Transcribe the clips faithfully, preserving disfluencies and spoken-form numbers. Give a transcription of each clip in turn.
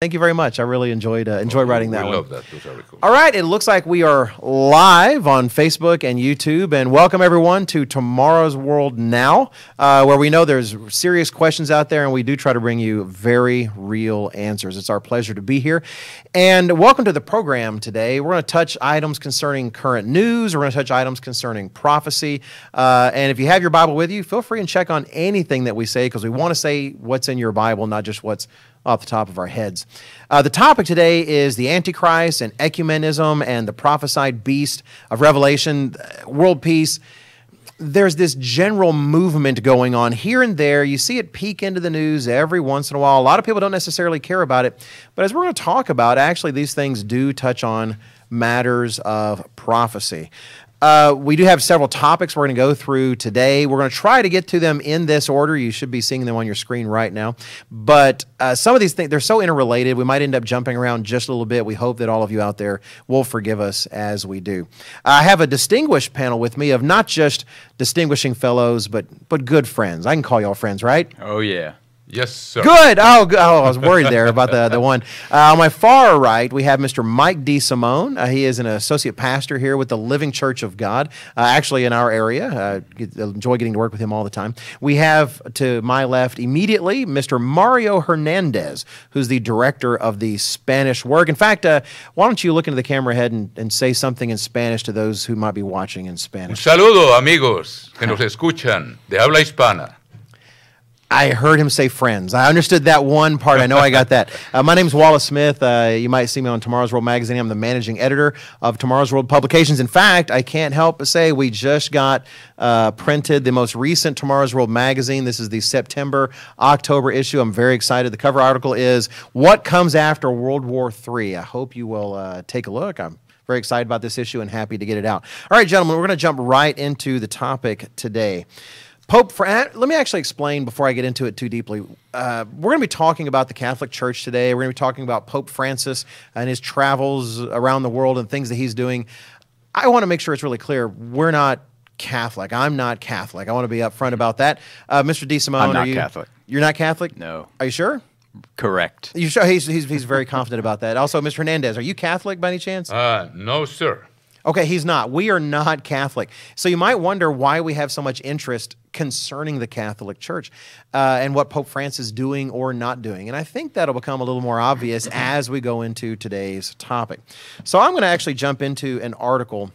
Thank you very much. I really enjoyed uh, enjoy oh, writing that we one. Love that. Those are really cool. All right, it looks like we are live on Facebook and YouTube, and welcome everyone to Tomorrow's World Now, uh, where we know there's serious questions out there, and we do try to bring you very real answers. It's our pleasure to be here, and welcome to the program today. We're going to touch items concerning current news. We're going to touch items concerning prophecy, uh, and if you have your Bible with you, feel free and check on anything that we say, because we want to say what's in your Bible, not just what's off the top of our heads. Uh, the topic today is the Antichrist and ecumenism and the prophesied beast of Revelation, world peace. There's this general movement going on here and there. You see it peek into the news every once in a while. A lot of people don't necessarily care about it, but as we're going to talk about, actually these things do touch on matters of prophecy. Uh, we do have several topics we're going to go through today. We're going to try to get to them in this order. You should be seeing them on your screen right now. But uh, some of these things, they're so interrelated, we might end up jumping around just a little bit. We hope that all of you out there will forgive us as we do. I have a distinguished panel with me of not just distinguishing fellows, but, but good friends. I can call y'all friends, right? Oh, yeah. Yes, sir. Good. Oh, oh, I was worried there about the, the one. Uh, on my far right, we have Mister Mike DeSimone. Uh, he is an associate pastor here with the Living Church of God, uh, actually in our area. Uh, get, enjoy getting to work with him all the time. We have to my left immediately Mister Mario Hernandez, who's the director of the Spanish work. In fact, uh, why don't you look into the camera head and, and say something in Spanish to those who might be watching in Spanish. Un saludo, amigos que nos escuchan de habla hispana. I heard him say friends. I understood that one part. I know I got that. Uh, my name's Wallace Smith. Uh, you might see me on Tomorrow's World Magazine. I'm the managing editor of Tomorrow's World Publications. In fact, I can't help but say we just got uh, printed the most recent Tomorrow's World Magazine. This is the September October issue. I'm very excited. The cover article is What Comes After World War Three. I hope you will uh, take a look. I'm very excited about this issue and happy to get it out. All right, gentlemen, we're going to jump right into the topic today. Pope Francis, let me actually explain before I get into it too deeply. Uh, we're going to be talking about the Catholic Church today. We're going to be talking about Pope Francis and his travels around the world and things that he's doing. I want to make sure it's really clear. We're not Catholic. I'm not Catholic. I want to be upfront about that. Uh, Mister DeSimone, I'm not are you, Catholic. You're not Catholic? No. Are you sure? Correct. You sure? He's, he's, he's very confident about that. Also, Mister Hernandez, are you Catholic by any chance? Uh, no, sir. Okay, he's not. We are not Catholic. So you might wonder why we have so much interest concerning the Catholic Church uh, and what Pope Francis is doing or not doing. And I think that'll become a little more obvious as we go into today's topic. So I'm going to actually jump into an article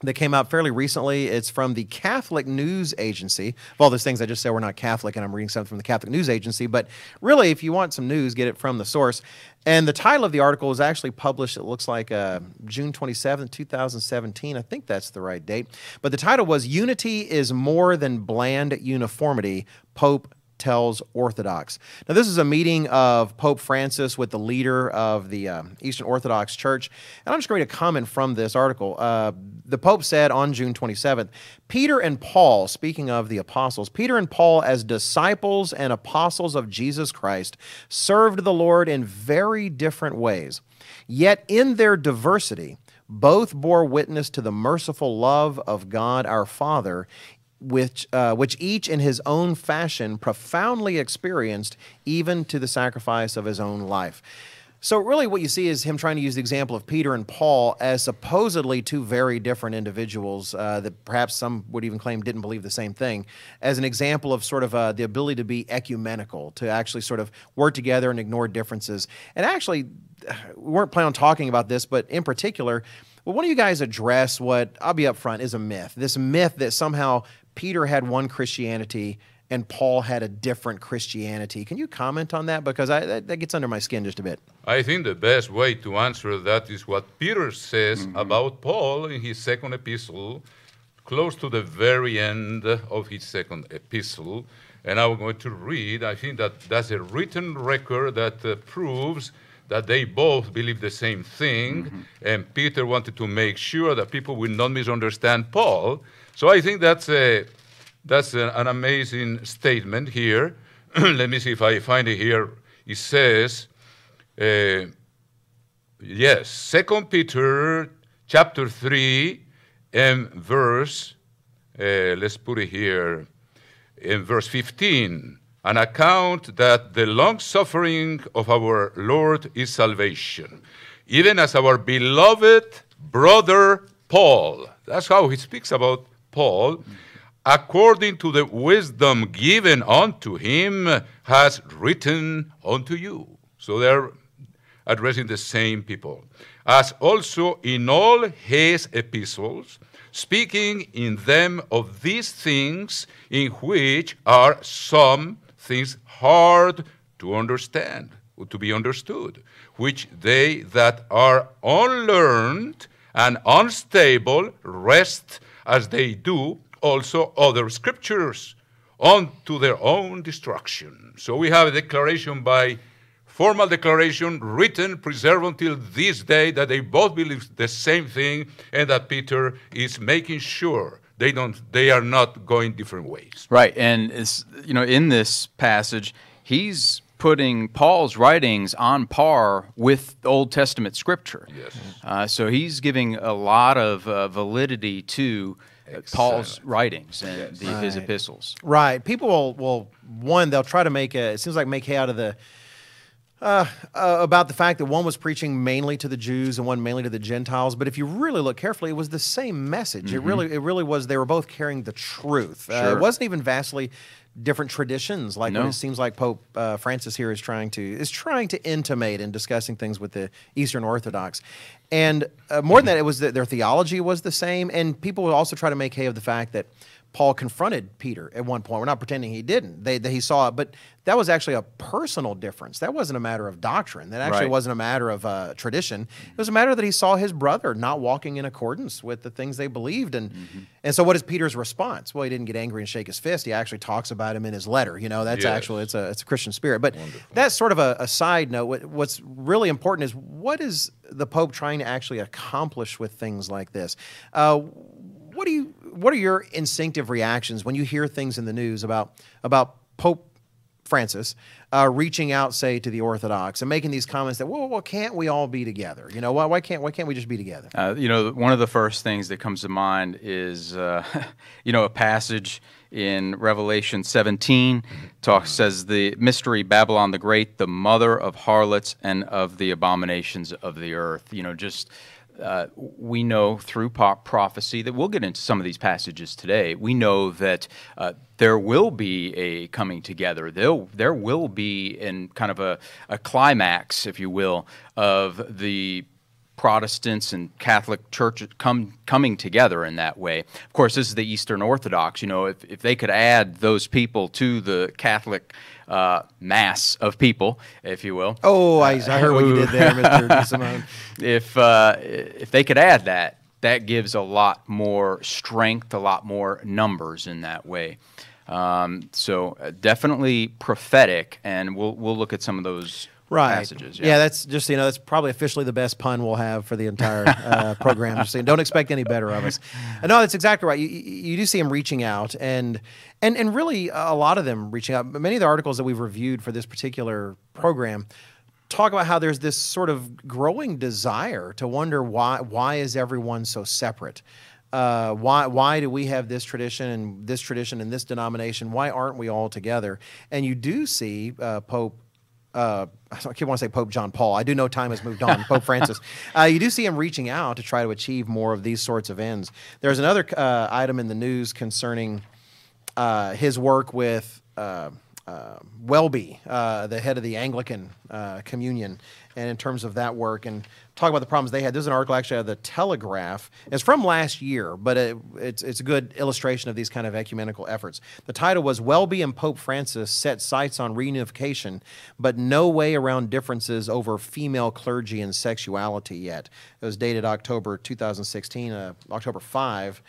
that came out fairly recently. It's from the Catholic News Agency. Of all those things I just said, we're not Catholic, and I'm reading something from the Catholic News Agency. But really, if you want some news, get it from the source. And the title of the article was actually published, it looks like uh, June twenty-seventh, two thousand seventeen. I think that's the right date. But the title was, Unity is More Than Bland Uniformity, Pope tells Orthodox. Now, this is a meeting of Pope Francis with the leader of the uh, Eastern Orthodox Church. And I'm just going to read a comment from this article. Uh, the Pope said on June twenty-seventh, Peter and Paul, speaking of the apostles, Peter and Paul as disciples and apostles of Jesus Christ served the Lord in very different ways. Yet in their diversity, both bore witness to the merciful love of God our Father, Which, uh, which each in his own fashion profoundly experienced, even to the sacrifice of his own life. So really what you see is him trying to use the example of Peter and Paul as supposedly two very different individuals uh, that perhaps some would even claim didn't believe the same thing, as an example of sort of uh, the ability to be ecumenical, to actually sort of work together and ignore differences. And actually, we weren't planning on talking about this, but in particular, well, one of you guys address what, I'll be up front, is a myth. This myth that somehow Peter had one Christianity and Paul had a different Christianity. Can you comment on that? Because I, that, that gets under my skin just a bit. I think the best way to answer that is what Peter says mm-hmm. about Paul in his second epistle, close to the very end of his second epistle. And I'm going to read, I think that that's a written record that uh, proves that they both believe the same thing, mm-hmm. and Peter wanted to make sure that people would not misunderstand Paul. So I think that's a that's a, an amazing statement here. Let me see if I find it here. It says, uh, yes, Second Peter chapter three and verse. Uh, let's put it here in verse fifteen. an account that the long-suffering of our Lord is salvation, even as our beloved brother Paul, that's how he speaks about Paul, mm-hmm. according to the wisdom given unto him, has written unto you. So they're addressing the same people. As also in all his epistles, speaking in them of these things, in which are some things hard to understand, or to be understood, which they that are unlearned and unstable rest, as they do also other scriptures, unto their own destruction. So we have a declaration by formal declaration, written, preserved until this day, that they both believe the same thing, and that Peter is making sure they don't, they are not going different ways. Right, and it's, you know, in this passage, he's putting Paul's writings on par with Old Testament Scripture. Yes. Uh, so he's giving a lot of uh, validity to exactly. Paul's writings and yes. the, right. his epistles. Right. People will, will one, they'll try to make a, it seems like make hay out of the Uh, uh, about the fact that one was preaching mainly to the Jews and one mainly to the Gentiles, but if you really look carefully, it was the same message. Mm-hmm. It really, it really was. They were both carrying the truth. Sure. Uh, it wasn't even vastly different traditions, like no. what it seems like Pope uh, Francis here is trying to is trying to intimate in discussing things with the Eastern Orthodox. And uh, more mm-hmm. than that, it was that their theology was the same, and people would also try to make hay of the fact that Paul confronted Peter at one point. We're not pretending he didn't. They, they, he saw it, but that was actually a personal difference. That wasn't a matter of doctrine. That actually right. wasn't a matter of uh, tradition. It was a matter that he saw his brother not walking in accordance with the things they believed. And mm-hmm. and so what is Peter's response? Well, he didn't get angry and shake his fist. He actually talks about him in his letter. You know, that's yes. actually, it's a, it's a Christian spirit. But wonderful. That's sort of a, a side note. What, what's really important is what is the Pope trying to actually accomplish with things like this? Uh, what do you... What are your instinctive reactions when you hear things in the news about about Pope Francis uh, reaching out, say, to the Orthodox and making these comments that, well, well can't we all be together? You know, why, why can't why can't we just be together? Uh, you know, one of the first things that comes to mind is, uh, you know, a passage in Revelation seventeen talks says the mystery Babylon the Great, the mother of harlots and of the abominations of the earth. You know, just. Uh, we know through prophecy that we'll get into some of these passages today. We know that uh, there will be a coming together. There'll, there will be in kind of a, a climax, if you will, of the Protestants and Catholic churches come, coming together in that way. Of course, this is the Eastern Orthodox. You know, if, if they could add those people to the Catholic Uh, mass of people, if you will. Oh, I, I heard uh, what you did there, Mister DeSimone. If uh, if they could add that, that gives a lot more strength, a lot more numbers in that way. Um, so uh, definitely prophetic, and we'll we'll look at some of those. Right. Passages, yeah. yeah, that's just, you know, that's probably officially the best pun we'll have for the entire uh, program. Just saying, don't expect any better of us. Uh, no, that's exactly right. You, you do see them reaching out, and and and really a lot of them reaching out. Many of the articles that we've reviewed for this particular program talk about how there's this sort of growing desire to wonder why why is everyone so separate? Uh, why, why do we have this tradition and this tradition and this denomination? Why aren't we all together? And you do see uh, Pope Uh, I keep wanting to say Pope John Paul. I do know time has moved on. Pope Francis. Uh, you do see him reaching out to try to achieve more of these sorts of ends. There's another uh, item in the news concerning uh, his work with uh, uh, Welby, uh, the head of the Anglican uh, Communion, and in terms of that work, and talk about the problems they had. There's an article actually out of the Telegraph. It's from last year, but it, it's, it's a good illustration of these kind of ecumenical efforts. The title was, Welby and Pope Francis set sights on reunification, but no way around differences over female clergy and sexuality yet. It was dated October two thousand sixteen, uh, October fifth.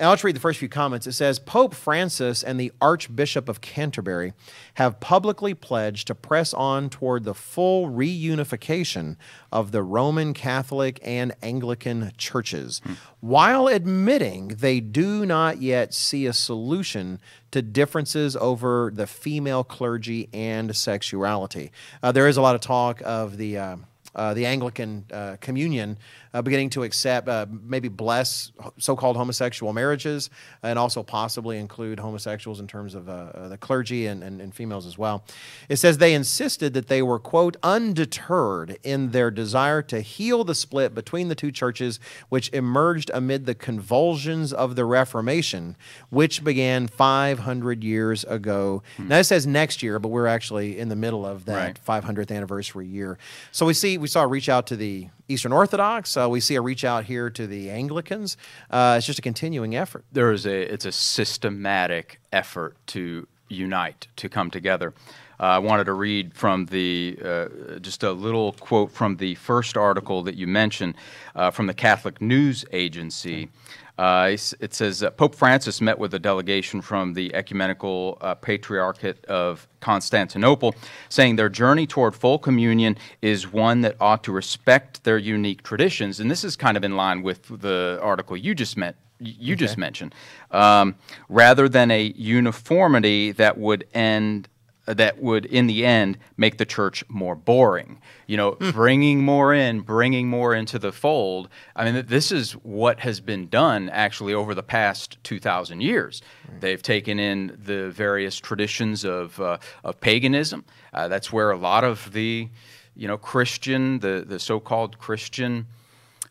And I'll just read the first few comments. It says, Pope Francis and the Archbishop of Canterbury have publicly pledged to press on toward the full reunification of the Roman Catholic and Anglican churches, hmm. while admitting they do not yet see a solution to differences over the female clergy and sexuality. Uh, there is a lot of talk of the... Uh, uh, the Anglican uh, communion, uh, beginning to accept, uh, maybe bless so-called homosexual marriages, and also possibly include homosexuals in terms of uh, the clergy and, and, and females as well. It says they insisted that they were, quote, undeterred in their desire to heal the split between the two churches, which emerged amid the convulsions of the Reformation, which began five hundred years ago. Hmm. Now, it says next year, but we're actually in the middle of that right. five hundredth anniversary year. So we see, we saw a reach out to the Eastern Orthodox. Uh, we see a reach out here to the Anglicans. Uh, it's just a continuing effort. There is a, it's a systematic effort to unite, to come together. Uh, I wanted to read from the, uh, just a little quote from the first article that you mentioned, uh, from the Catholic News Agency. Uh, it says, uh, Pope Francis met with a delegation from the Ecumenical uh, Patriarchate of Constantinople, saying their journey toward full communion is one that ought to respect their unique traditions. And this is kind of in line with the article you just meant. You okay. just mentioned, um, rather than a uniformity that would end, that would in the end make the church more boring. You know, mm. bringing more in, bringing more into the fold. I mean, this is what has been done actually over the past two thousand years. Mm. They've taken in the various traditions of uh, of paganism. Uh, that's where a lot of the, you know, Christian, the the so-called Christian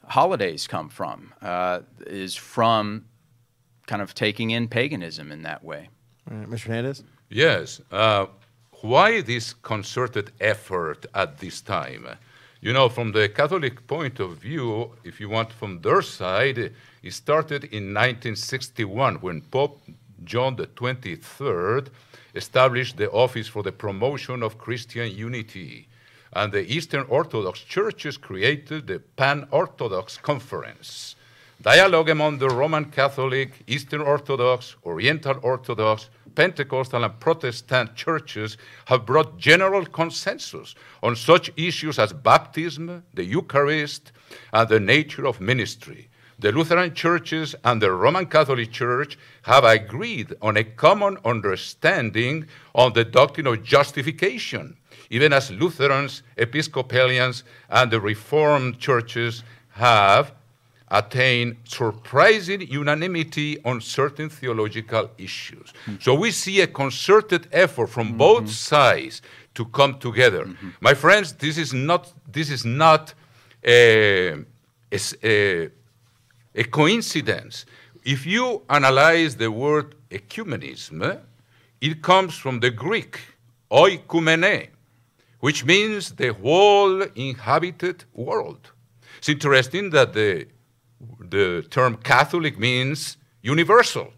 holidays come from, uh, is from kind of taking in paganism in that way. All right, Mister Hernandez? Yes. Uh, why this concerted effort at this time? You know, from the Catholic point of view, if you want, from their side, it started in nineteen sixty-one when Pope John the twenty-third established the Office for the Promotion of Christian Unity, and the Eastern Orthodox churches created the Pan-Orthodox Conference. Dialogue among the Roman Catholic, Eastern Orthodox, Oriental Orthodox, Pentecostal and Protestant churches have brought general consensus on such issues as baptism, the Eucharist, and the nature of ministry. The Lutheran churches and the Roman Catholic Church have agreed on a common understanding on the doctrine of justification, even as Lutherans, Episcopalians, and the Reformed churches have attained surprising unanimity on certain theological issues. Mm-hmm. So we see a concerted effort from mm-hmm. both sides to come together. Mm-hmm. My friends, this is not, this is not a, a, a coincidence. If you analyze the word ecumenism, it comes from the Greek, oikumene, which means the whole inhabited world. It's interesting that the, the term Catholic means universal.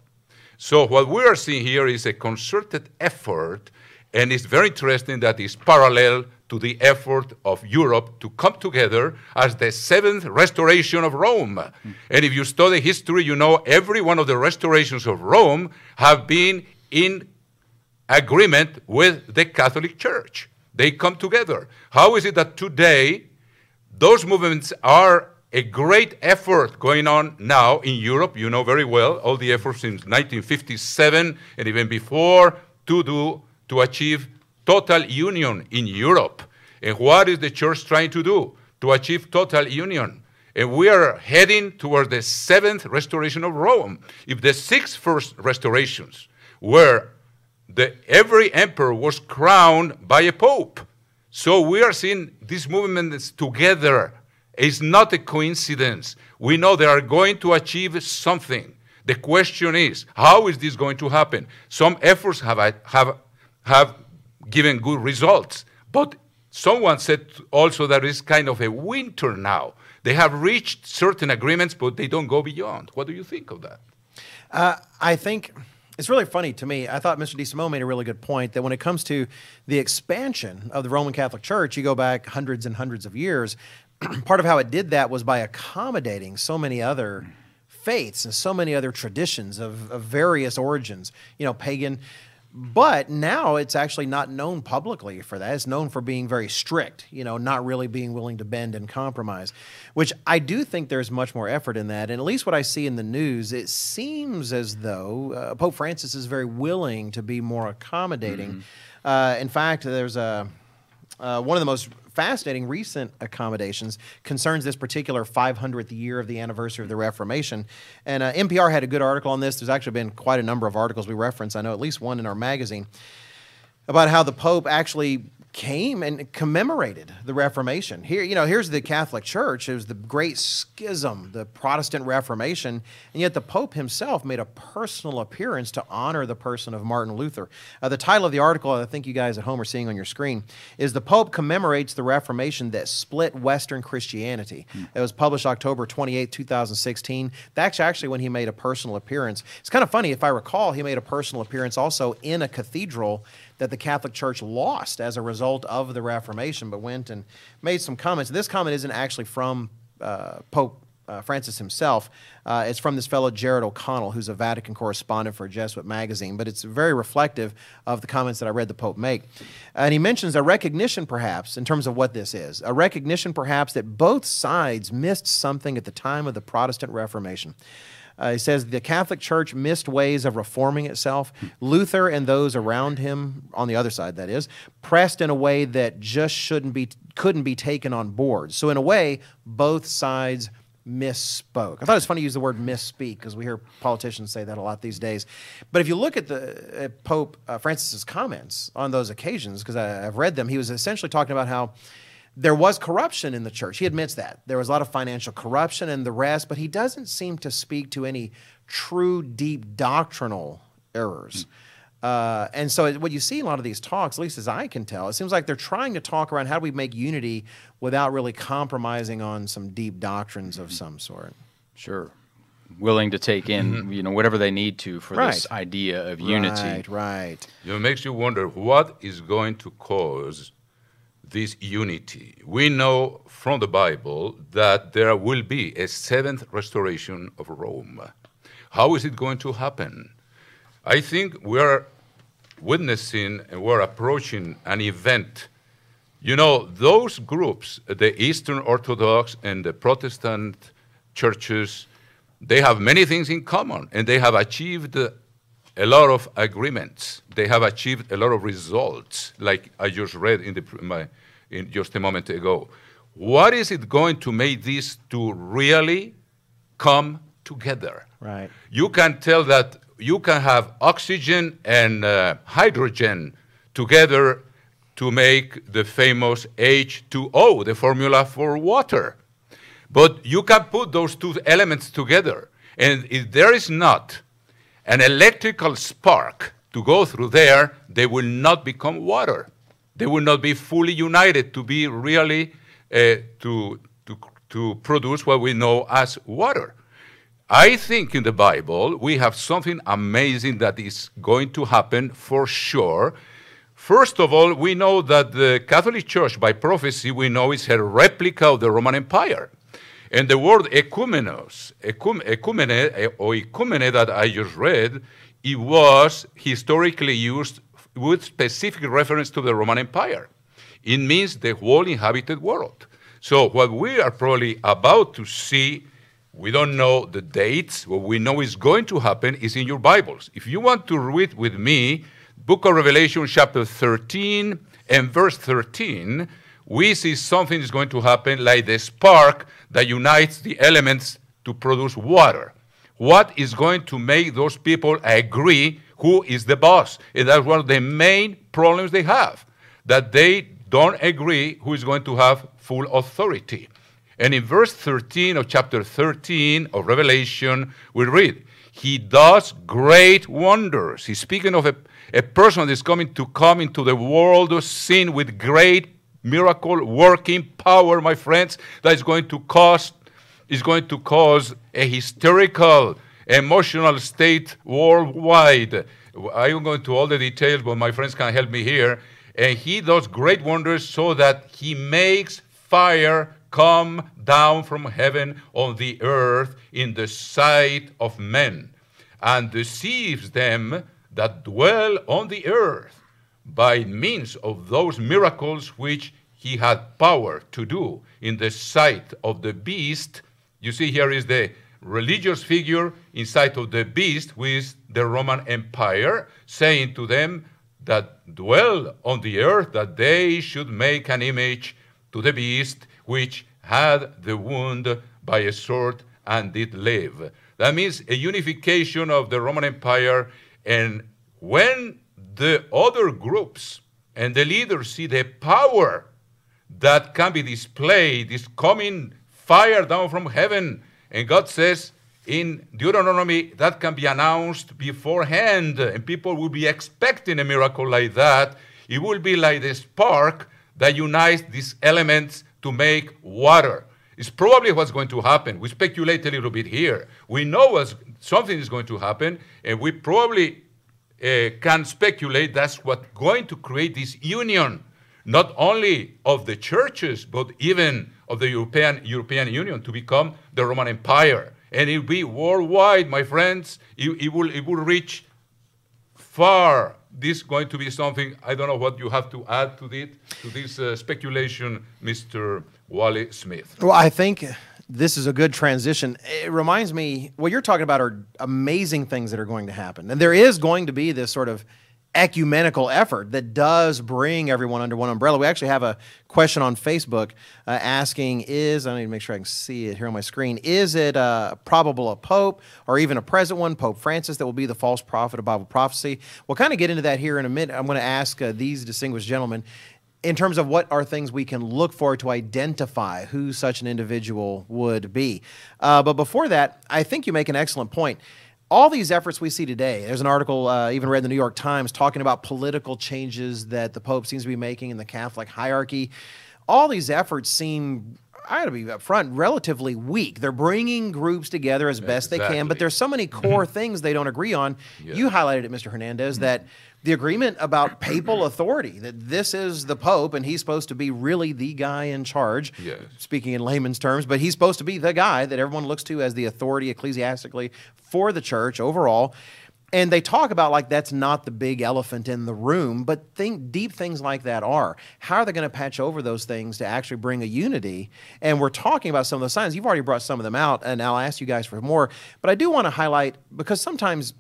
So what we are seeing here is a concerted effort, and it's very interesting that it's parallel to the effort of Europe to come together as the seventh restoration of Rome. Mm. And if you study history, you know every one of the restorations of Rome have been in agreement with the Catholic Church. They come together. How is it that today those movements are a great effort going on now in Europe? You know very well all the efforts since nineteen fifty-seven and even before to do to achieve total union in Europe. And what is the Church trying to do? To achieve total union. And we are heading toward the seventh restoration of Rome. If the six first restorations were The, every emperor was crowned by a pope. So we are seeing these movements together. It's not a coincidence. We know they are going to achieve something. The question is, how is this going to happen? Some efforts have, have, have given good results, but someone said also there is kind of a winter now. They have reached certain agreements, but they don't go beyond. What do you think of that? Uh, I think... It's really funny to me. I thought Mister DeSimone made a really good point that when it comes to the expansion of the Roman Catholic Church, you go back hundreds and hundreds of years, part of how it did that was by accommodating so many other faiths and so many other traditions of, of various origins, you know, pagan. But now it's actually not known publicly for that. It's known for being very strict, you know, not really being willing to bend and compromise, which I do think there's much more effort in that. And at least what I see in the news, it seems as though uh, Pope Francis is very willing to be more accommodating. Mm-hmm. Uh, in fact, there's a... Uh, one of the most fascinating recent accommodations concerns this particular five hundredth year of the anniversary of the Reformation. And uh, N P R had a good article on this. There's actually been quite a number of articles we reference. I know at least one in our magazine about how the Pope actually came and commemorated the Reformation. Here, you know, here's the Catholic Church. It was the great schism, the Protestant Reformation, and yet the Pope himself made a personal appearance to honor the person of Martin Luther. Uh, the title of the article, I think you guys at home are seeing on your screen, is "The Pope Commemorates the Reformation That Split Western Christianity." Hmm. It was published October twenty-eighth, two thousand sixteen. That's actually when he made a personal appearance. It's kind of funny, if I recall, he made a personal appearance also in a cathedral that the Catholic Church lost as a result of the Reformation, but went and made some comments. This comment isn't actually from uh, Pope uh, Francis himself. Uh, it's from this fellow Gerard O'Connell, who's a Vatican correspondent for a Jesuit magazine, but it's very reflective of the comments that I read the Pope make. And he mentions a recognition, perhaps, in terms of what this is, a recognition perhaps that both sides missed something at the time of the Protestant Reformation. Uh, he says the Catholic Church missed ways of reforming itself. Luther and those around him, on the other side that is, pressed in a way that just shouldn't be, couldn't be taken on board. So in a way, both sides misspoke. I thought it was funny to use the word misspeak because we hear politicians say that a lot these days. But if you look at the at Pope uh, Francis's comments on those occasions, because I've read them, he was essentially talking about how there was corruption in the church. He admits that. There was a lot of financial corruption and the rest, but he doesn't seem to speak to any true, deep doctrinal errors. Uh, and so what you see in a lot of these talks, at least as I can tell, it seems like they're trying to talk around how do we make unity without really compromising on some deep doctrines of some sort. Sure. Willing to take in, you know, whatever they need to for right. this idea of unity. Right, right. It makes you wonder what is going to cause this unity. We know from the Bible that there will be a seventh restoration of Rome. How is it going to happen? I think we are witnessing and we're approaching an event. You know, those groups, the Eastern Orthodox and the Protestant churches, they have many things in common, and they have achieved a lot of agreements. They have achieved a lot of results, like I just read in, the, my, in just a moment ago. What is it going to make these two really come together? Right. You can tell that you can have oxygen and uh, hydrogen together to make the famous H two O, the formula for water. But you can put those two elements together, and if there is not an electrical spark to go through there, they will not become water. They will not be fully united to be really, uh, to, to, to produce what we know as water. I think in the Bible, we have something amazing that is going to happen for sure. First of all, we know that the Catholic Church, by prophecy, we know is a replica of the Roman Empire. And the word ecumenos, ecum, ecumene, or ecumene that I just read, it was historically used with specific reference to the Roman Empire. It means the whole inhabited world. So what we are probably about to see, we don't know the dates. What we know is going to happen is in your Bibles. If you want to read with me, Book of Revelation, chapter thirteen and verse thirteen, we see something is going to happen like the spark that unites the elements to produce water. What is going to make those people agree who is the boss? And that's one of the main problems they have, that they don't agree who is going to have full authority. And in verse thirteen of chapter thirteen of Revelation, we read, "He does great wonders." He's speaking of a, a person that's coming to come into the world of sin with great power. Miracle working power, my friends, that is going to cause is going to cause a hysterical, emotional state worldwide. I won't go into all the details, but my friends can help me here. And he does great wonders so that he makes fire come down from heaven on the earth in the sight of men, and deceives them that dwell on the earth by means of those miracles which he had power to do in the sight of the beast. You see, here is the religious figure in sight of the beast with the Roman Empire, saying to them, that dwell on the earth, that they should make an image to the beast, which had the wound by a sword and did live. That means a unification of the Roman Empire. And when the other groups and the leaders see the power that can be displayed, this coming fire down from heaven, and God says in Deuteronomy that can be announced beforehand, and people will be expecting a miracle like that. It will be like the spark that unites these elements to make water. It's probably what's going to happen. We speculate a little bit here. We know something is going to happen, and we probably uh, can speculate that's what's going to create this union, not only of the churches, but even of the European, European Union to become the Roman Empire. And it will be worldwide, my friends. It, it, will, it will reach far. This is going to be something, I don't know what you have to add to, it, to this uh, speculation, Mister Wallace Smith. Well, I think this is a good transition. It reminds me, what you're talking about are amazing things that are going to happen. And there is going to be this sort of ecumenical effort that does bring everyone under one umbrella. We actually have a question on Facebook uh, asking, is, I need to make sure I can see it here on my screen, is it uh, probable a pope or even a present one, Pope Francis, that will be the false prophet of Bible prophecy? We'll kind of get into that here in a minute. I'm going to ask uh, these distinguished gentlemen, in terms of what are things we can look for to identify who such an individual would be. Uh, but before that, I think you make an excellent point. All these efforts we see today, there's an article uh, even read in the New York Times talking about political changes that the Pope seems to be making in the Catholic hierarchy. All these efforts seem, I gotta be upfront, relatively weak. They're bringing groups together as best exactly. they can, but there's so many core things they don't agree on. Yeah. You highlighted it, Mister Hernandez, that the agreement about papal authority, that this is the Pope and he's supposed to be really the guy in charge, yes. speaking in layman's terms, but he's supposed to be the guy that everyone looks to as the authority ecclesiastically for the church overall. And they talk about like that's not the big elephant in the room, but think deep things like that are. How are they going to patch over those things to actually bring a unity? And we're talking about some of those signs. You've already brought some of them out, and I'll ask you guys for more. But I do want to highlight, because sometimes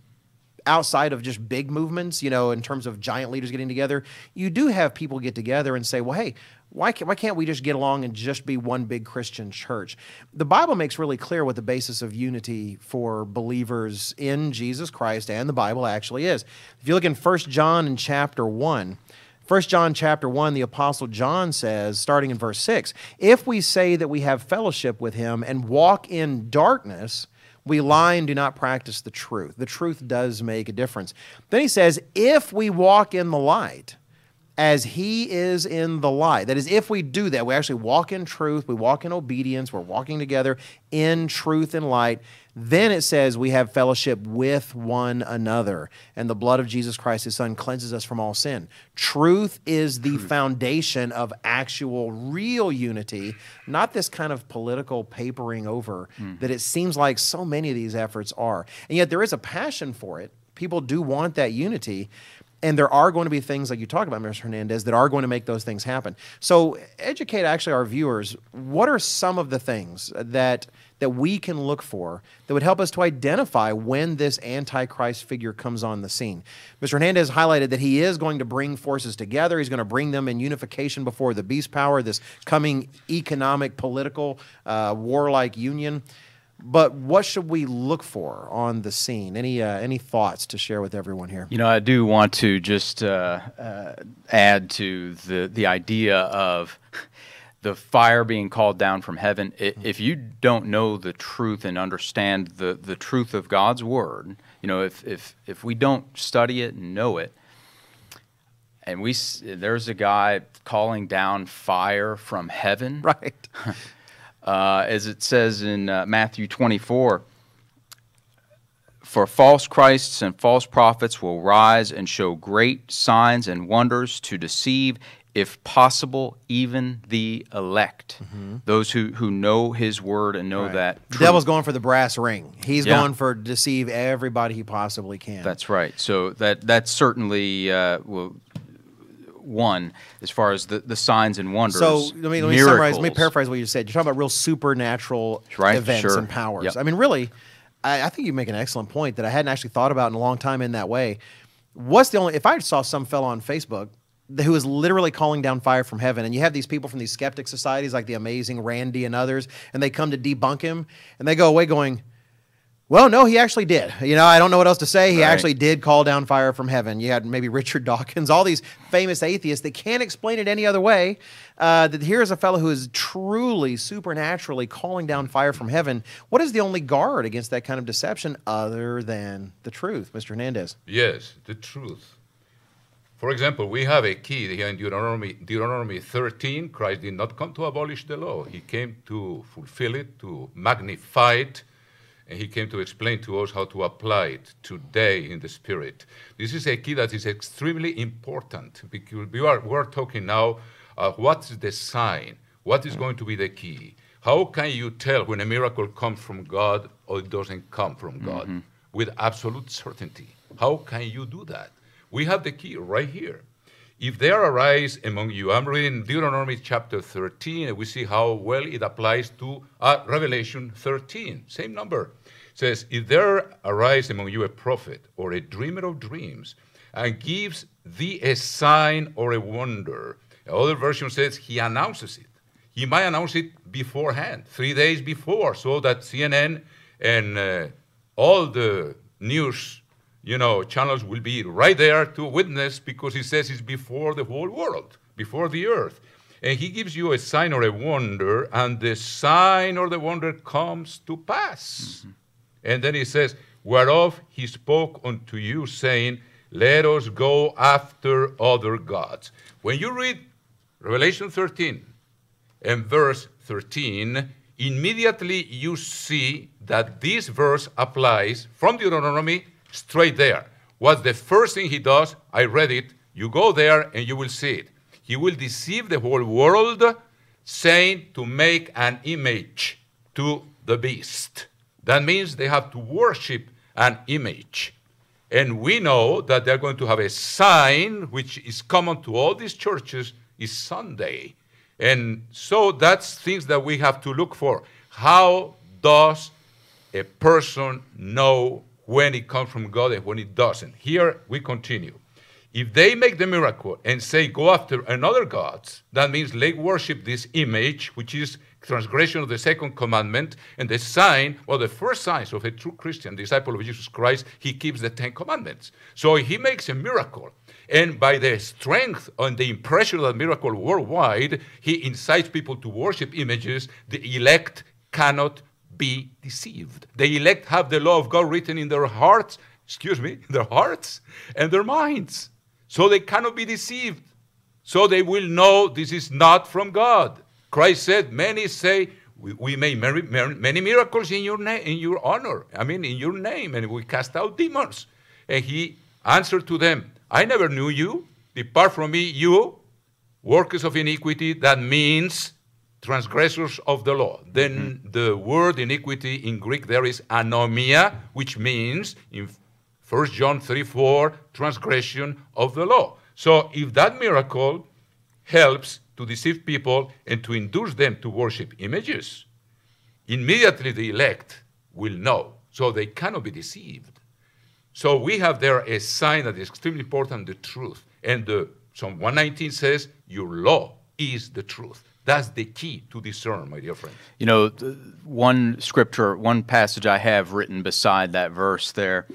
outside of just big movements, you know, in terms of giant leaders getting together, you do have people get together and say, well, hey, why can't, why can't we just get along and just be one big Christian church? The Bible makes really clear what the basis of unity for believers in Jesus Christ and the Bible actually is. If you look in First John in chapter one, First John chapter one, the Apostle John says, starting in verse six, if we say that we have fellowship with him and walk in darkness, we lie and do not practice the truth. The truth does make a difference. Then he says, if we walk in the light as he is in the light, that is, if we do that, we actually walk in truth, we walk in obedience, we're walking together in truth and light, then it says we have fellowship with one another, and the blood of Jesus Christ, his son, cleanses us from all sin. Truth is the foundation of actual real unity, not this kind of political papering over mm. that it seems like so many of these efforts are. And yet there is a passion for it. People do want that unity, and there are going to be things, like you talk about, Mister Hernandez, that are going to make those things happen. So educate actually our viewers. What are some of the things that that we can look for that would help us to identify when this Antichrist figure comes on the scene? Mister Hernandez highlighted that he is going to bring forces together. He's going to bring them in unification before the beast power, this coming economic, political, uh, warlike union. But what should we look for on the scene? Any uh, any thoughts to share with everyone here? You know, I do want to just uh, uh, add to the, the idea of the fire being called down from heaven. If you don't know the truth and understand the, the truth of God's word, you know, if, if, if we don't study it and know it, and we there's a guy calling down fire from heaven. Right. uh, as it says in uh, Matthew twenty-four, for false Christs and false prophets will rise and show great signs and wonders to deceive, if possible, even the elect, mm-hmm. those who, who know his word and know right. that truth. The devil's going for the brass ring. He's yeah. going for deceive everybody he possibly can. That's right. So that that's certainly uh, well, one, as far as the, the signs and wonders. So let me, let me summarize, let me paraphrase what you said. You're talking about real supernatural right? events sure. and powers. Yep. I mean, really, I, I think you make an excellent point that I hadn't actually thought about in a long time in that way. What's the only, if I saw some fellow on Facebook who is literally calling down fire from heaven, and you have these people from these skeptic societies like the amazing Randy and others, and they come to debunk him, and they go away going, well, no, he actually did. You know, I don't know what else to say. He right. actually did call down fire from heaven. You had maybe Richard Dawkins, all these famous atheists that can't explain it any other way. Uh, that here's a fellow who is truly, supernaturally calling down fire from heaven. What is the only guard against that kind of deception other than the truth, Mister Hernandez? Yes, the truth. For example, we have a key here in Deuteronomy, Deuteronomy thirteen. Christ did not come to abolish the law. He came to fulfill it, to magnify it. And he came to explain to us how to apply it today in the Spirit. This is a key that is extremely important because we are we're talking now uh, what's the sign? What is going to be the key? How can you tell when a miracle comes from God or it doesn't come from God mm-hmm. with absolute certainty? How can you do that? We have the key right here. If there arise among you, I'm reading Deuteronomy chapter thirteen, and we see how well it applies to uh, Revelation thirteen, same number. It says, if there arise among you a prophet or a dreamer of dreams, and gives thee a sign or a wonder, another version says he announces it. He might announce it beforehand, three days before, so that C N N and uh, all the news you know, channels will be right there to witness because he says it's before the whole world, before the earth. And he gives you a sign or a wonder, and the sign or the wonder comes to pass. Mm-hmm. And then he says, whereof he spoke unto you, saying, let us go after other gods. When you read Revelation thirteen and verse thirteen, immediately you see that this verse applies from Deuteronomy straight there. What's the first thing he does? I read it. You go there and you will see it. He will deceive the whole world, saying to make an image to the beast. That means they have to worship an image. And we know that they're going to have a sign, which is common to all these churches, is Sunday. And so that's things that we have to look for. How does a person know when it comes from God and when it doesn't? Here we continue. If they make the miracle and say, go after another God, that means they worship this image, which is transgression of the second commandment, and the sign, or the first signs of a true Christian, disciple of Jesus Christ, he keeps the Ten Commandments. So he makes a miracle, and by the strength and the impression of that miracle worldwide, he incites people to worship images. The elect cannot be deceived. The elect have the law of God written in their hearts, excuse me, their hearts and their minds. So they cannot be deceived. So they will know this is not from God. Christ said, many say, we, we made many, many miracles in your name, in your honor, I mean, in your name, and we cast out demons. And he answered to them, I never knew you. Depart from me, you workers of iniquity. That means transgressors of the law. Then mm-hmm. the word iniquity in Greek there is anomia, which means in First John three four, transgression of the law. So if that miracle helps to deceive people and to induce them to worship images, immediately the elect will know. So they cannot be deceived. So we have there a sign that is extremely important, the truth. And the, Psalm one nineteen says, your law is the truth. That's the key to discern, my dear friend. You know, one scripture, one passage I have written beside that verse there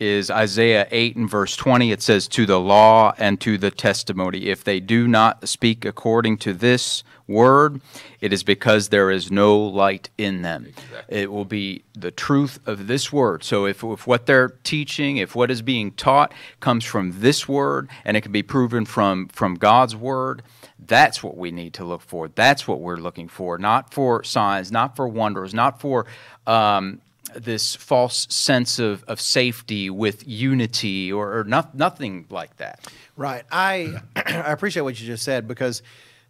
is Isaiah eight and verse twenty. It says, to the law and to the testimony. If they do not speak according to this word, it is because there is no light in them. Exactly. It will be the truth of this word. So if, if what they're teaching, if what is being taught comes from this word, and it can be proven from, from God's word, that's what we need to look for. That's what we're looking for, not for signs, not for wonders, not for um, this false sense of, of safety with unity or, or not, nothing like that. Right. I, I appreciate what you just said, because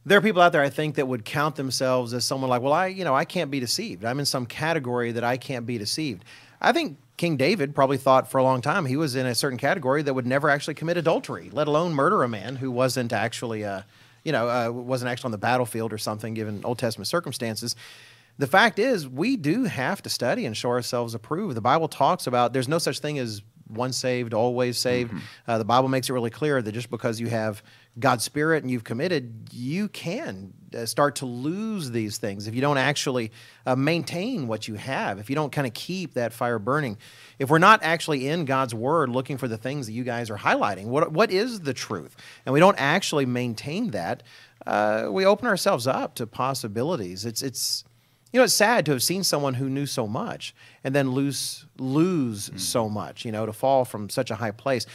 there are people out there, I think, that would count themselves as someone like, well, I, you know, I can't be deceived. I'm in some category that I can't be deceived. I think King David probably thought for a long time he was in a certain category that would never actually commit adultery, let alone murder a man who wasn't actually a... you know, uh, wasn't actually on the battlefield or something, given Old Testament circumstances. The fact is, we do have to study and show ourselves approved. The Bible talks about there's no such thing as once saved, always saved. Mm-hmm. uh, the Bible makes it really clear that just because you have God's Spirit and you've committed, you can uh, start to lose these things if you don't actually uh, maintain what you have, if you don't kind of keep that fire burning. If we're not actually in God's Word looking for the things that you guys are highlighting, what what is the truth? And we don't actually maintain that, uh, we open ourselves up to possibilities. It's, it's, you know, it's sad to have seen someone who knew so much and then lose lose mm. so much, you know, to fall from such a high place.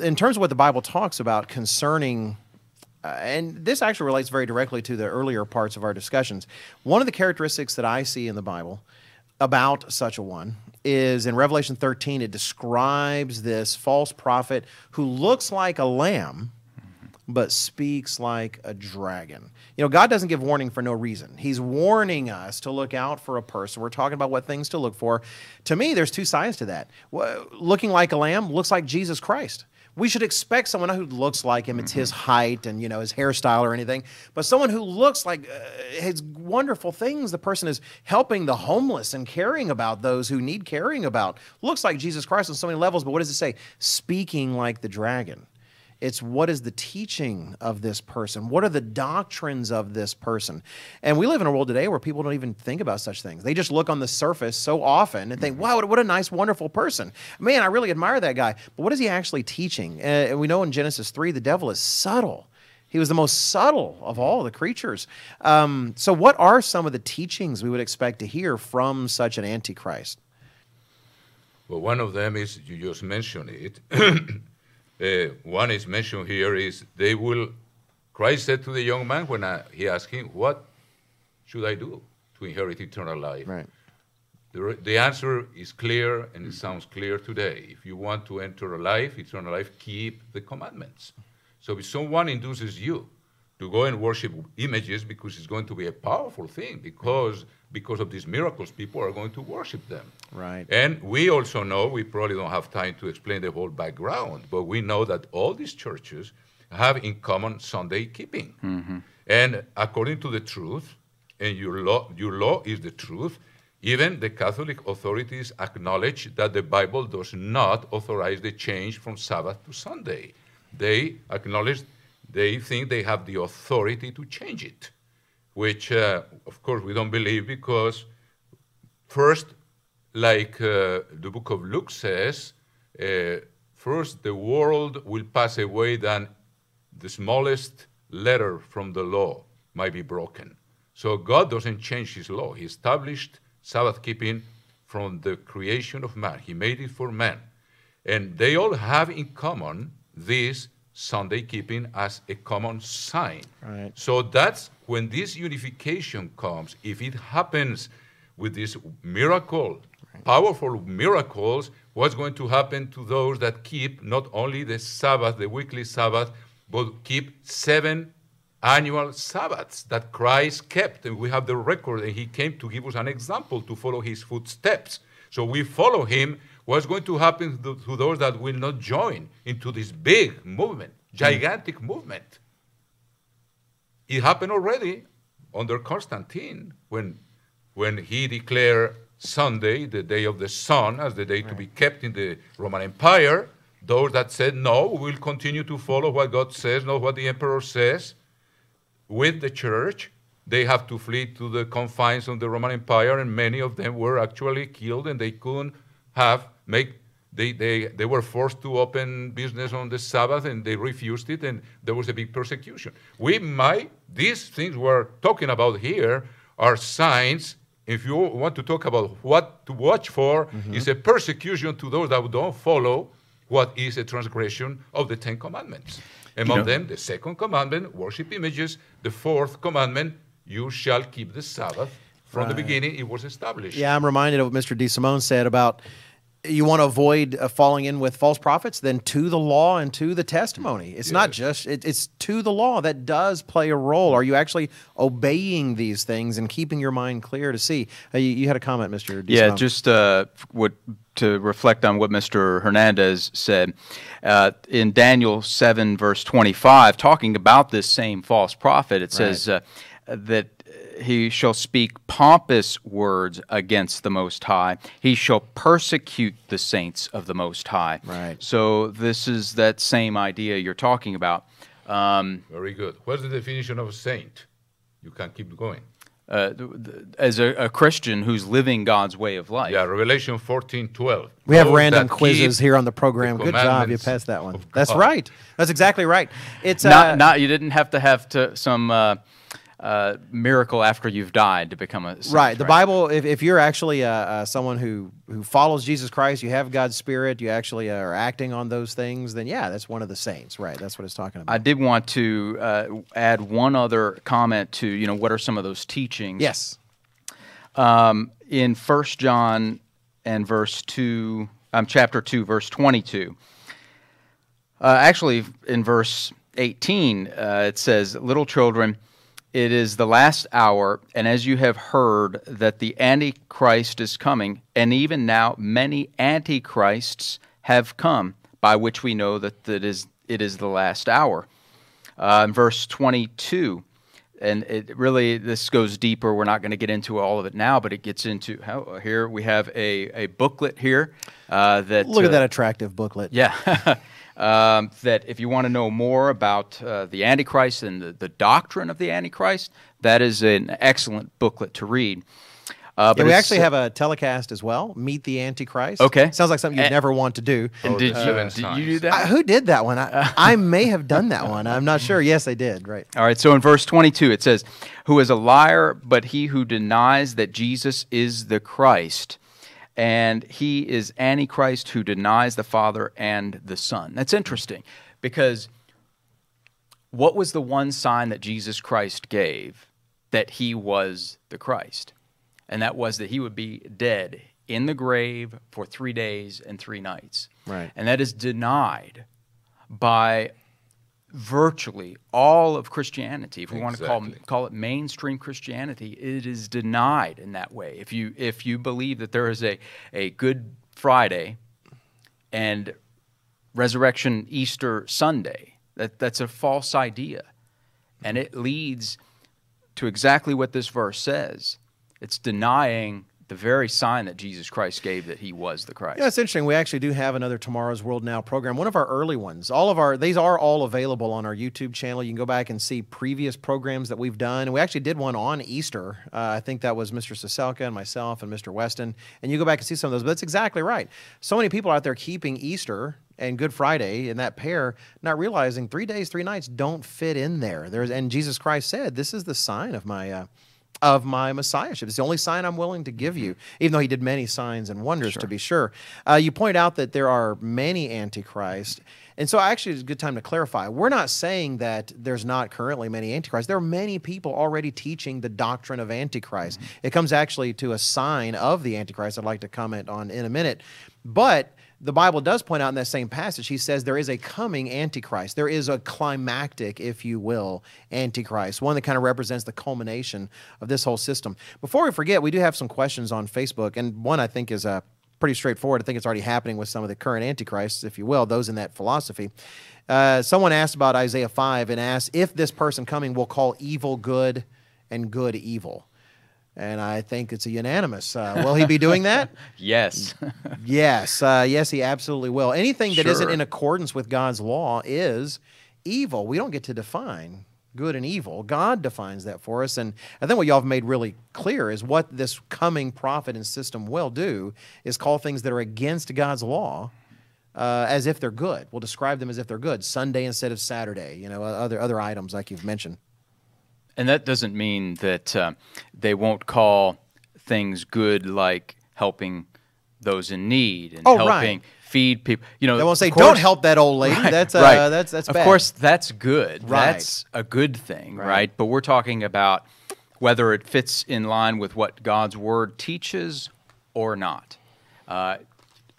In terms of what the Bible talks about concerning, uh, and this actually relates very directly to the earlier parts of our discussions, one of the characteristics that I see in the Bible about such a one is in Revelation thirteen, it describes this false prophet who looks like a lamb, but speaks like a dragon. You know, God doesn't give warning for no reason. He's warning us to look out for a person. We're talking about what things to look for. To me, there's two sides to that. Looking like a lamb looks like Jesus Christ. We should expect someone who looks like him. It's his height and, you know, his hairstyle or anything. But someone who looks like uh, his wonderful things, the person is helping the homeless and caring about those who need caring about. Looks like Jesus Christ on so many levels, but what does it say? Speaking like the dragon. It's what is the teaching of this person? What are the doctrines of this person? And we live in a world today where people don't even think about such things. They just look on the surface so often and think, wow, what a nice, wonderful person. Man, I really admire that guy. But what is he actually teaching? And we know in Genesis three, the devil is subtle. He was the most subtle of all the creatures. Um, so what are some of the teachings we would expect to hear from such an Antichrist? Well, one of them is, you just mentioned it, Uh, one is mentioned here is they will, Christ said to the young man when I, he asked him, what should I do to inherit eternal life? Right. The, the answer is clear, and it sounds clear today. If you want to enter a life, eternal life, keep the commandments. So if someone induces you to go and worship images, because it's going to be a powerful thing, because because of these miracles, people are going to worship them. Right. And we also know, we probably don't have time to explain the whole background, but we know that all these churches have in common Sunday keeping. Mm-hmm. And according to the truth, and your law, your law is the truth, even the Catholic authorities acknowledge that the Bible does not authorize the change from Sabbath to Sunday. They acknowledge, they think they have the authority to change it, which, uh, of course, we don't believe, because first, like uh, the book of Luke says, uh, first the world will pass away, then the smallest letter from the law might be broken. So God doesn't change his law. He established Sabbath keeping from the creation of man. He made it for man. And they all have in common this Sunday keeping as a common sign. Right. So that's when this unification comes. If it happens with this miracle, right, powerful miracles, what's going to happen to those that keep not only the Sabbath, the weekly Sabbath, but keep seven annual Sabbaths that Christ kept? And we have the record, and he came to give us an example to follow his footsteps. So we follow him. What's going to happen to, to those that will not join into this big movement, gigantic mm. movement? It happened already under Constantine when, when he declared Sunday, the day of the sun, as the day right. to be kept in the Roman Empire. Those that said, no, we will continue to follow what God says, not what the emperor says, with the church, they have to flee to the confines of the Roman Empire, and many of them were actually killed, and they couldn't have make they, they they were forced to open business on the Sabbath, and they refused it, and there was a big persecution. We might these things we're talking about here are signs. If you want to talk about what to watch for, mm-hmm. is a persecution to those that don't follow what is a transgression of the Ten Commandments. Among you know, them, the second commandment, worship images, the fourth commandment, you shall keep the Sabbath. From the beginning, it was established. Yeah, I'm reminded of what Mister DeSimone said about you want to avoid uh, falling in with false prophets, then to the law and to the testimony. It's yes. not just, it, it's to the law that does play a role. Are you actually obeying these things and keeping your mind clear to see? Uh, you, you had a comment, Mister DeSimone. Yeah, just uh, what, to reflect on what Mister Hernandez said. Uh, in Daniel seven, verse twenty-five, talking about this same false prophet, it right. says uh, that he shall speak pompous words against the Most High. He shall persecute the saints of the Most High. Right. So this is that same idea you're talking about. Um, Very good. What's the definition of a saint? You can keep going. Uh, th th as a, a Christian who's living God's way of life. Yeah, Revelation fourteen twelve. We have random quizzes here on the program. Good job, you passed that one. That's right. That's exactly right. It's uh, not, not you didn't have to have to some uh, uh, miracle after you've died to become a saint. Right. The right? Bible. If, if you're actually uh, uh, someone who who follows Jesus Christ, you have God's Spirit, you actually are acting on those things. Then yeah, that's one of the saints. Right. That's what it's talking about. I did want to uh, add one other comment to you know what are some of those teachings? Yes. Um, in First John and verse two, um, chapter two, verse twenty-two. Uh, actually, in verse eighteen, uh, it says, "Little children, it is the last hour, and as you have heard that the Antichrist is coming, and even now many Antichrists have come, by which we know that it is, it is the last hour." Uh, verse twenty-two, and it really, this goes deeper. We're not going to get into all of it now, but it gets into, how, here we have a, a booklet here. Uh, that Look at uh, that attractive booklet. Yeah. Um, that if you want to know more about uh, the Antichrist and the, the doctrine of the Antichrist, that is an excellent booklet to read. Uh, but yeah, we actually have a telecast as well, Meet the Antichrist. Okay. Sounds like something you'd and, never want to do. And did, uh, you, uh, did you do that? I, who did that one? I, I may have done that one. I'm not sure. Yes, I did. Right. All right. So in verse twenty-two, it says, "Who is a liar but he who denies that Jesus is the Christ? And he is Antichrist who denies the Father and the Son." That's interesting because what was the one sign that Jesus Christ gave that he was the Christ? And that was that he would be dead in the grave for three days and three nights. Right. And that is denied by virtually all of Christianity. If we exactly. want to call, call it mainstream Christianity, it is denied in that way. If you, if you believe that there is a, a Good Friday and Resurrection Easter Sunday, that, that's a false idea. And it leads to exactly what this verse says. It's denying the very sign that Jesus Christ gave that he was the Christ. Yeah, it's interesting. We actually do have another Tomorrow's World Now program, one of our early ones. All of our these are all available on our YouTube channel. You can go back and see previous programs that we've done. And we actually did one on Easter. Uh, I think that was Mister Siselka and myself and Mister Weston. And you go back and see some of those. But that's exactly right. So many people out there keeping Easter and Good Friday in that pair, not realizing three days, three nights don't fit in there. There's, and Jesus Christ said, "This is the sign of my... Uh, of my Messiahship. It's the only sign I'm willing to give you," even though he did many signs and wonders, sure. to be sure. Uh, you point out that there are many Antichrists, and so actually it's a good time to clarify. We're not saying that there's not currently many Antichrists. There are many people already teaching the doctrine of Antichrist. Mm-hmm. It comes actually to a sign of the Antichrist I'd like to comment on in a minute. But the Bible does point out in that same passage, he says there is a coming Antichrist. There is a climactic, if you will, Antichrist, one that kind of represents the culmination of this whole system. Before we forget, we do have some questions on Facebook, and one I think is uh, pretty straightforward. I think it's already happening with some of the current Antichrists, if you will, those in that philosophy. Uh, someone asked about Isaiah five and asked if this person coming will call evil good and good evil. And I think it's a unanimous. Uh, will he be doing that? Yes. Yes. Uh, yes, he absolutely will. Anything that sure. isn't in accordance with God's law is evil. We don't get to define good and evil. God defines that for us. And I think what y'all have made really clear is what this coming prophet and system will do is call things that are against God's law Uh, as if they're good. We'll describe them as if they're good. Sunday instead of Saturday, you know, other, other items like you've mentioned. And that doesn't mean that uh, they won't call things good, like helping those in need and oh, helping right. feed people. You know, they won't say, course, "Don't help that old lady." Right, that's uh, right. that's that's bad. Of course, that's good. Right. That's a good thing, right. right? But we're talking about whether it fits in line with what God's Word teaches or not. Uh,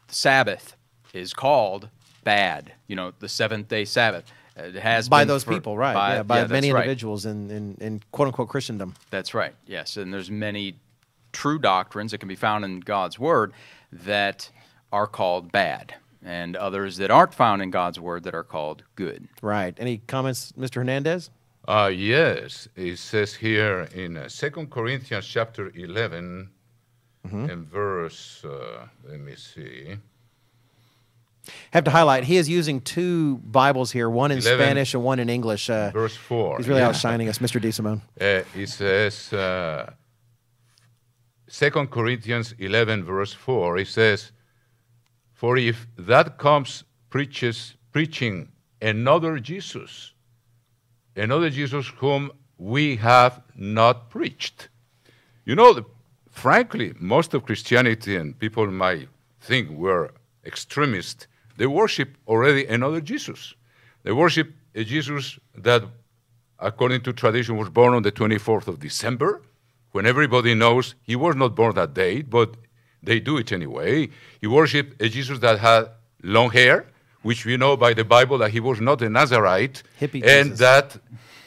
Sabbath is called bad. You know, the seventh day Sabbath. It has by been those for, people, right? By, yeah, by yeah, many individuals right. in, in, in quote-unquote Christendom. That's right, yes. And there's many true doctrines that can be found in God's Word that are called bad, and others that aren't found in God's Word that are called good. Right. Any comments, Mister Hernandez? Uh, yes, it says here in uh, Second Corinthians chapter eleven, mm-hmm. and verse, uh, let me see. Have to highlight, he is using two Bibles here, one in eleven, Spanish and one in English. Uh, verse four. He's really yeah. outshining us, Mister DeSimone. Uh, it says, uh, Second Corinthians eleven, verse four, it says, "For if that comes preaches, preaching another Jesus, another Jesus whom we have not preached." You know, the, frankly, most of Christianity, and people might think we're extremists, they worship already another Jesus. They worship a Jesus that, according to tradition, was born on the twenty-fourth of December, when everybody knows he was not born that date, but they do it anyway. He worshiped a Jesus that had long hair, which we know by the Bible that he was not a Nazarite, Hippie and Jesus. That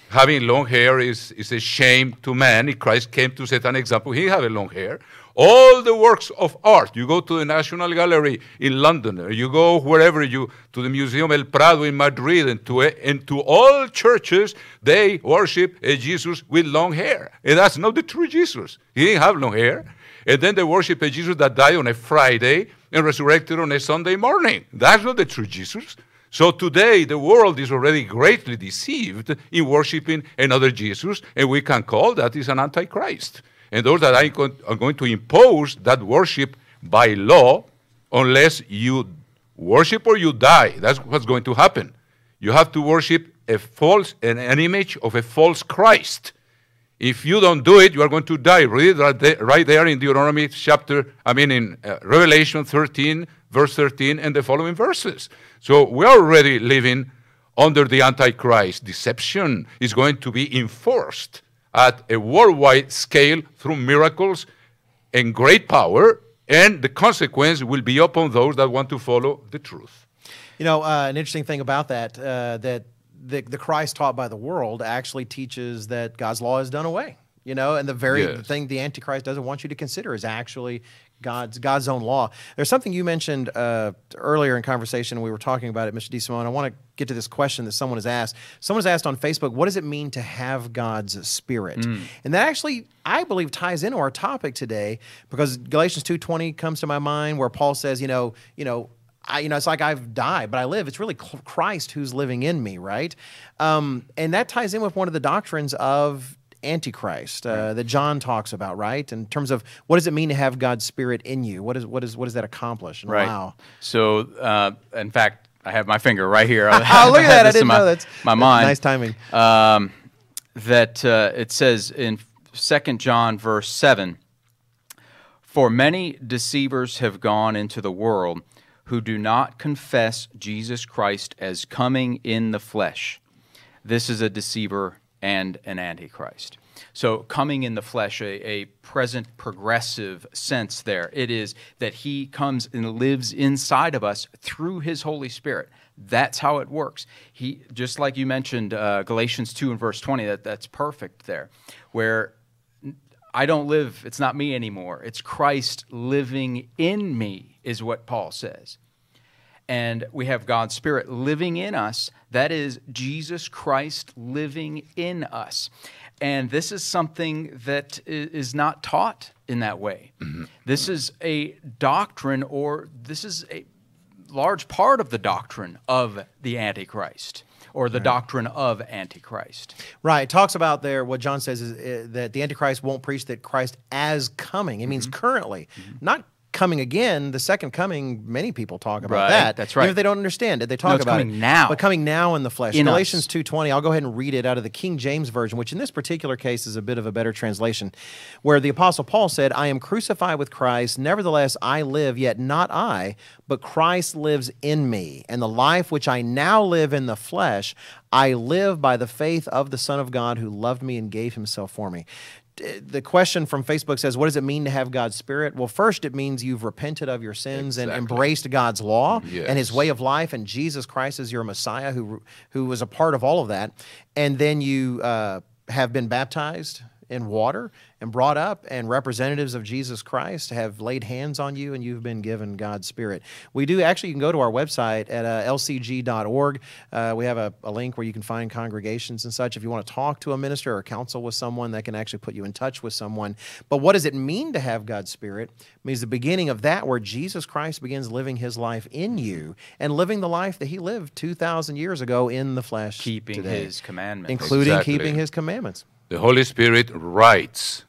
having long hair is, is a shame to man. Christ came to set an example. He had a long hair. All the works of art, you go to the National Gallery in London, or you go wherever you, to the Museum El Prado in Madrid, and to, a, and to all churches, they worship a Jesus with long hair. And that's not the true Jesus. He didn't have long hair. And then they worship a Jesus that died on a Friday and resurrected on a Sunday morning. That's not the true Jesus. So today, the world is already greatly deceived in worshiping another Jesus, and we can call that is an Antichrist. And those that are going to impose that worship by law, unless you worship or you die, that's what's going to happen. You have to worship a false, an, an image of a false Christ. If you don't do it, you are going to die. Read it right there in Deuteronomy chapter, I mean in uh, Revelation thirteen, verse thirteen, and the following verses. So we are already living under the Antichrist. Deception is going to be enforced at a worldwide scale through miracles and great power, and the consequence will be upon those that want to follow the truth. You know, uh, an interesting thing about that, uh, that The, the Christ taught by the world actually teaches that God's law is done away, you know, and the very yes. thing the Antichrist doesn't want you to consider is actually God's God's own law. There's something you mentioned uh, earlier in conversation. We were talking about it, Mister DeSimone. I want to get to this question that someone has asked. Someone's asked on Facebook, what does it mean to have God's Spirit? Mm. And that actually, I believe, ties into our topic today, because Galatians two twenty comes to my mind, where Paul says, you know, you know, I, you know, it's like I've died, but I live. It's really Christ who's living in me, right? Um, and that ties in with one of the doctrines of Antichrist uh, right. that John talks about, right? In terms of what does it mean to have God's Spirit in you? What is what is what does that accomplish? And right. Wow. So, uh, in fact, I have my finger right here. Oh, look at that! I didn't know that's my mind. Nice timing. Um, that uh, it says in Second John verse seven, "For many deceivers have gone into the world, who do not confess Jesus Christ as coming in the flesh. This is a deceiver and an antichrist." So coming in the flesh, a, a present progressive sense there. It is that he comes and lives inside of us through his Holy Spirit. That's how it works. He, just like you mentioned, uh, Galatians two and verse twenty, that, that's perfect there, where I don't live, it's not me anymore. It's Christ living in me is what Paul says. And we have God's Spirit living in us. That is Jesus Christ living in us. And this is something that is not taught in that way. Mm-hmm. This is a doctrine, or this is a large part of the doctrine of the Antichrist, or the right. doctrine of Antichrist. Right. It talks about there what John says is uh, that the Antichrist won't preach that Christ as coming. It mm-hmm. means currently, mm-hmm. not coming again. The second coming, many people talk about right. that. That's right. Even if they don't understand it, they talk no, it's about coming it. Now. But coming now in the flesh. In Galatians two twenty, I'll go ahead and read it out of the King James Version, which in this particular case is a bit of a better translation, where the Apostle Paul said, "I am crucified with Christ, nevertheless I live, yet not I, but Christ lives in me. And the life which I now live in the flesh, I live by the faith of the Son of God who loved me and gave himself for me." The question from Facebook says, what does it mean to have God's Spirit? Well, first, it means you've repented of your sins exactly. and embraced God's law yes. and his way of life, and Jesus Christ is your Messiah who who was a part of all of that. And then you uh, have been baptized in water and brought up, and representatives of Jesus Christ have laid hands on you, and you've been given God's Spirit. We do actually, you can go to our website at uh, L C G dot org. Uh, we have a, a link where you can find congregations and such. If you want to talk to a minister or counsel with someone, that can actually put you in touch with someone. But what does it mean to have God's Spirit? It means the beginning of that where Jesus Christ begins living his life in you and living the life that he lived two thousand years ago in the flesh. Keeping today. His commandments. Including exactly. keeping his commandments. The Holy Spirit writes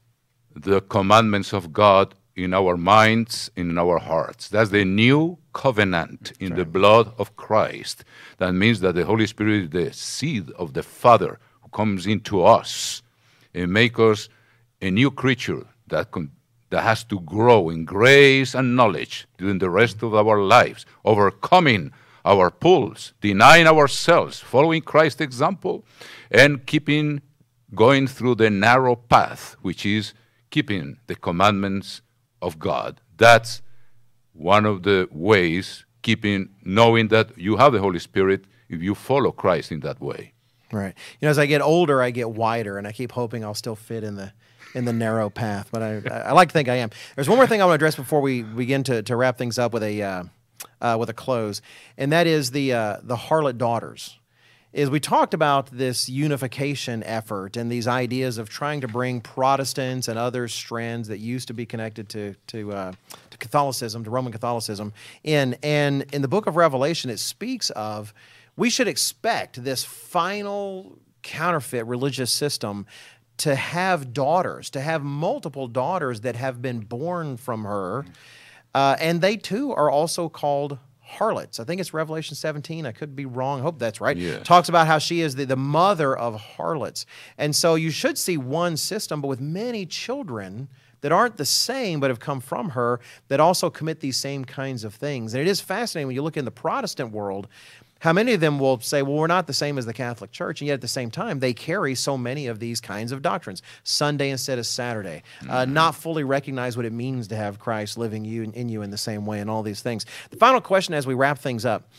the commandments of God in our minds, in our hearts. That's the new covenant That's in right. the blood of Christ. That means that the Holy Spirit is the seed of the Father who comes into us and makes us a new creature that, con that has to grow in grace and knowledge during the rest of our lives, overcoming our pulls, denying ourselves, following Christ's example, and keeping going through the narrow path, which is keeping the commandments of God. That's one of the ways, keeping, knowing that you have the Holy Spirit if you follow Christ in that way. Right. You know, as I get older, I get wider, and I keep hoping I'll still fit in the in the narrow path, but I, I like to think I am. There's one more thing I want to address before we begin to, to wrap things up with a, uh, uh, with a close, and that is the, uh, the harlot daughters. Is we talked about this unification effort and these ideas of trying to bring Protestants and other strands that used to be connected to, to, uh, to Catholicism, to Roman Catholicism, in. And in the book of Revelation, it speaks of we should expect this final counterfeit religious system to have daughters, to have multiple daughters that have been born from her, uh, and they too are also called harlots. I think it's Revelation seventeen. I could be wrong. I hope that's right. Yeah. Talks about how she is the, the mother of harlots. And so you should see one system, but with many children that aren't the same but have come from her that also commit these same kinds of things. And it is fascinating when you look in the Protestant world, how many of them will say, well, we're not the same as the Catholic Church, and yet at the same time, they carry so many of these kinds of doctrines. Sunday instead of Saturday. Mm-hmm. uh, not fully recognize what it means to have Christ living you and in you in the same way and all these things. The final question as we wrap things up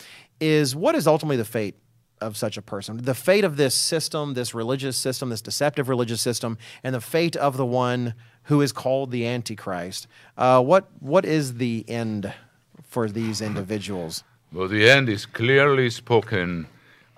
is, what is ultimately the fate of such a person? The fate of this system, this religious system, this deceptive religious system, and the fate of the one who is called the Antichrist. Uh, what, what is the end for these individuals? Well, the end is clearly spoken.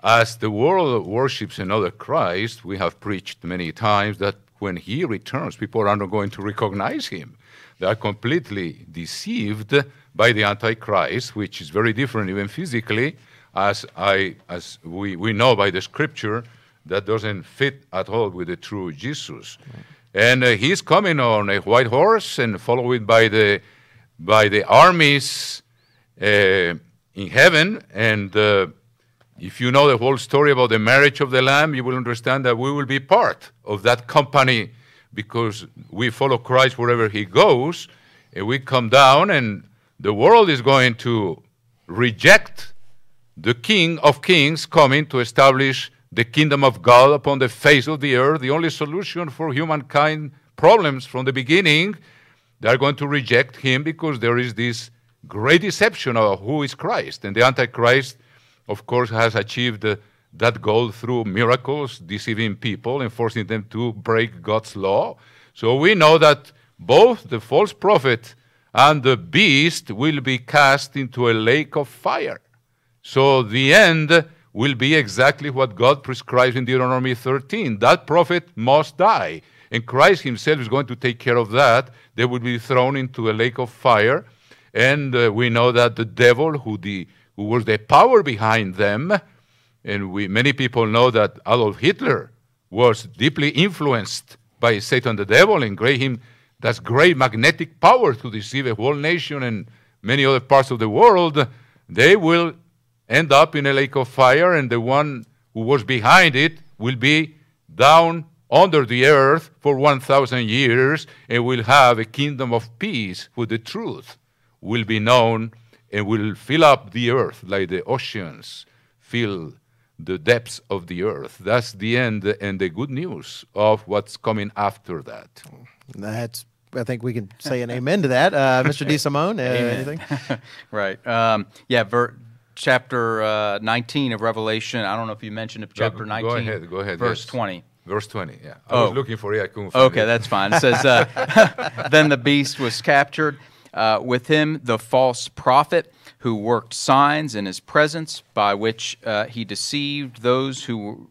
As the world worships another Christ, we have preached many times that when he returns, people are not going to recognize him. They are completely deceived by the Antichrist, which is very different even physically, as, I, as we, we know by the Scripture, that doesn't fit at all with the true Jesus. And uh, he's coming on a white horse and followed by the, by the armies, uh, in heaven, and uh, if you know the whole story about the marriage of the Lamb, you will understand that we will be part of that company because we follow Christ wherever he goes, and we come down, and the world is going to reject the King of Kings coming to establish the kingdom of God upon the face of the earth, the only solution for humankind problems from the beginning. They are going to reject him because there is this great deception of who is Christ. And the Antichrist, of course, has achieved uh, that goal through miracles, deceiving people and forcing them to break God's law. So we know that both the false prophet and the beast will be cast into a lake of fire. So the end will be exactly what God prescribes in Deuteronomy thirteen. That prophet must die. And Christ himself is going to take care of that. They will be thrown into a lake of fire. And uh, we know that the devil, who, the, who was the power behind them, and we, many people know that Adolf Hitler was deeply influenced by Satan the devil, and gave him that great magnetic power to deceive a whole nation and many other parts of the world. They will end up in a lake of fire, and the one who was behind it will be down under the earth for one thousand years and will have a kingdom of peace with the truth. Will be known and will fill up the earth like the oceans fill the depths of the earth. That's the end and the good news of what's coming after that. That's, I think we can say an amen to that. Uh, Mister DeSimone, uh, anything? Right. Um, yeah, ver chapter uh, nineteen of Revelation. I don't know if you mentioned it, chapter nineteen, go ahead, go ahead, verse yes. twenty. Verse twenty, yeah. I oh. was looking for it, I couldn't find it. Okay, that's fine. It says, uh, then the beast was captured. Uh, with him, the false prophet who worked signs in his presence by which uh, he deceived those who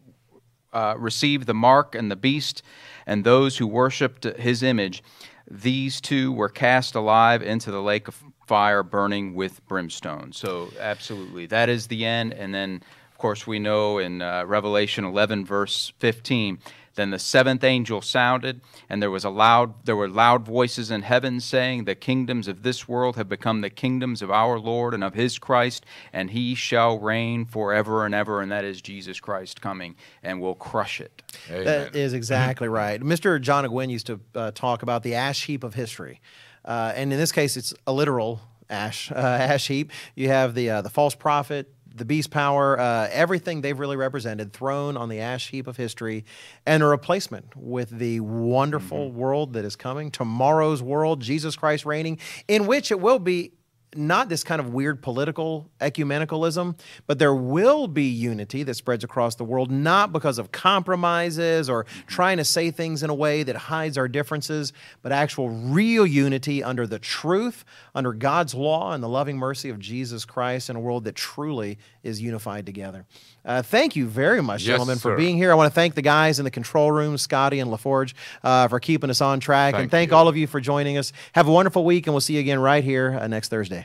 uh, received the mark and the beast and those who worshipped his image. These two were cast alive into the lake of fire burning with brimstone. So absolutely, that is the end. And then, of course, we know in uh, Revelation eleven, verse fifteen, then the seventh angel sounded, and there was a loud, there were loud voices in heaven saying, the kingdoms of this world have become the kingdoms of our Lord and of his Christ, and he shall reign forever and ever. And that is Jesus Christ coming, and will crush it. Amen. That is exactly right. Mister John O'Gwynn used to uh, talk about the ash heap of history. Uh, and in this case, it's a literal ash, uh, ash heap. You have the, uh, the false prophet, the beast power, uh, everything they've really represented thrown on the ash heap of history, and a replacement with the wonderful mm-hmm. world that is coming, tomorrow's world, Jesus Christ reigning, in which it will be not this kind of weird political ecumenicalism, but there will be unity that spreads across the world, not because of compromises or trying to say things in a way that hides our differences, but actual real unity under the truth, under God's law and the loving mercy of Jesus Christ, in a world that truly is unified together. Uh, thank you very much, yes, gentlemen, sir. for being here. I want to thank the guys in the control room, Scotty and LaForge, uh, for keeping us on track. Thank and thank you. all of you for joining us. Have a wonderful week, and we'll see you again right here uh, next Thursday.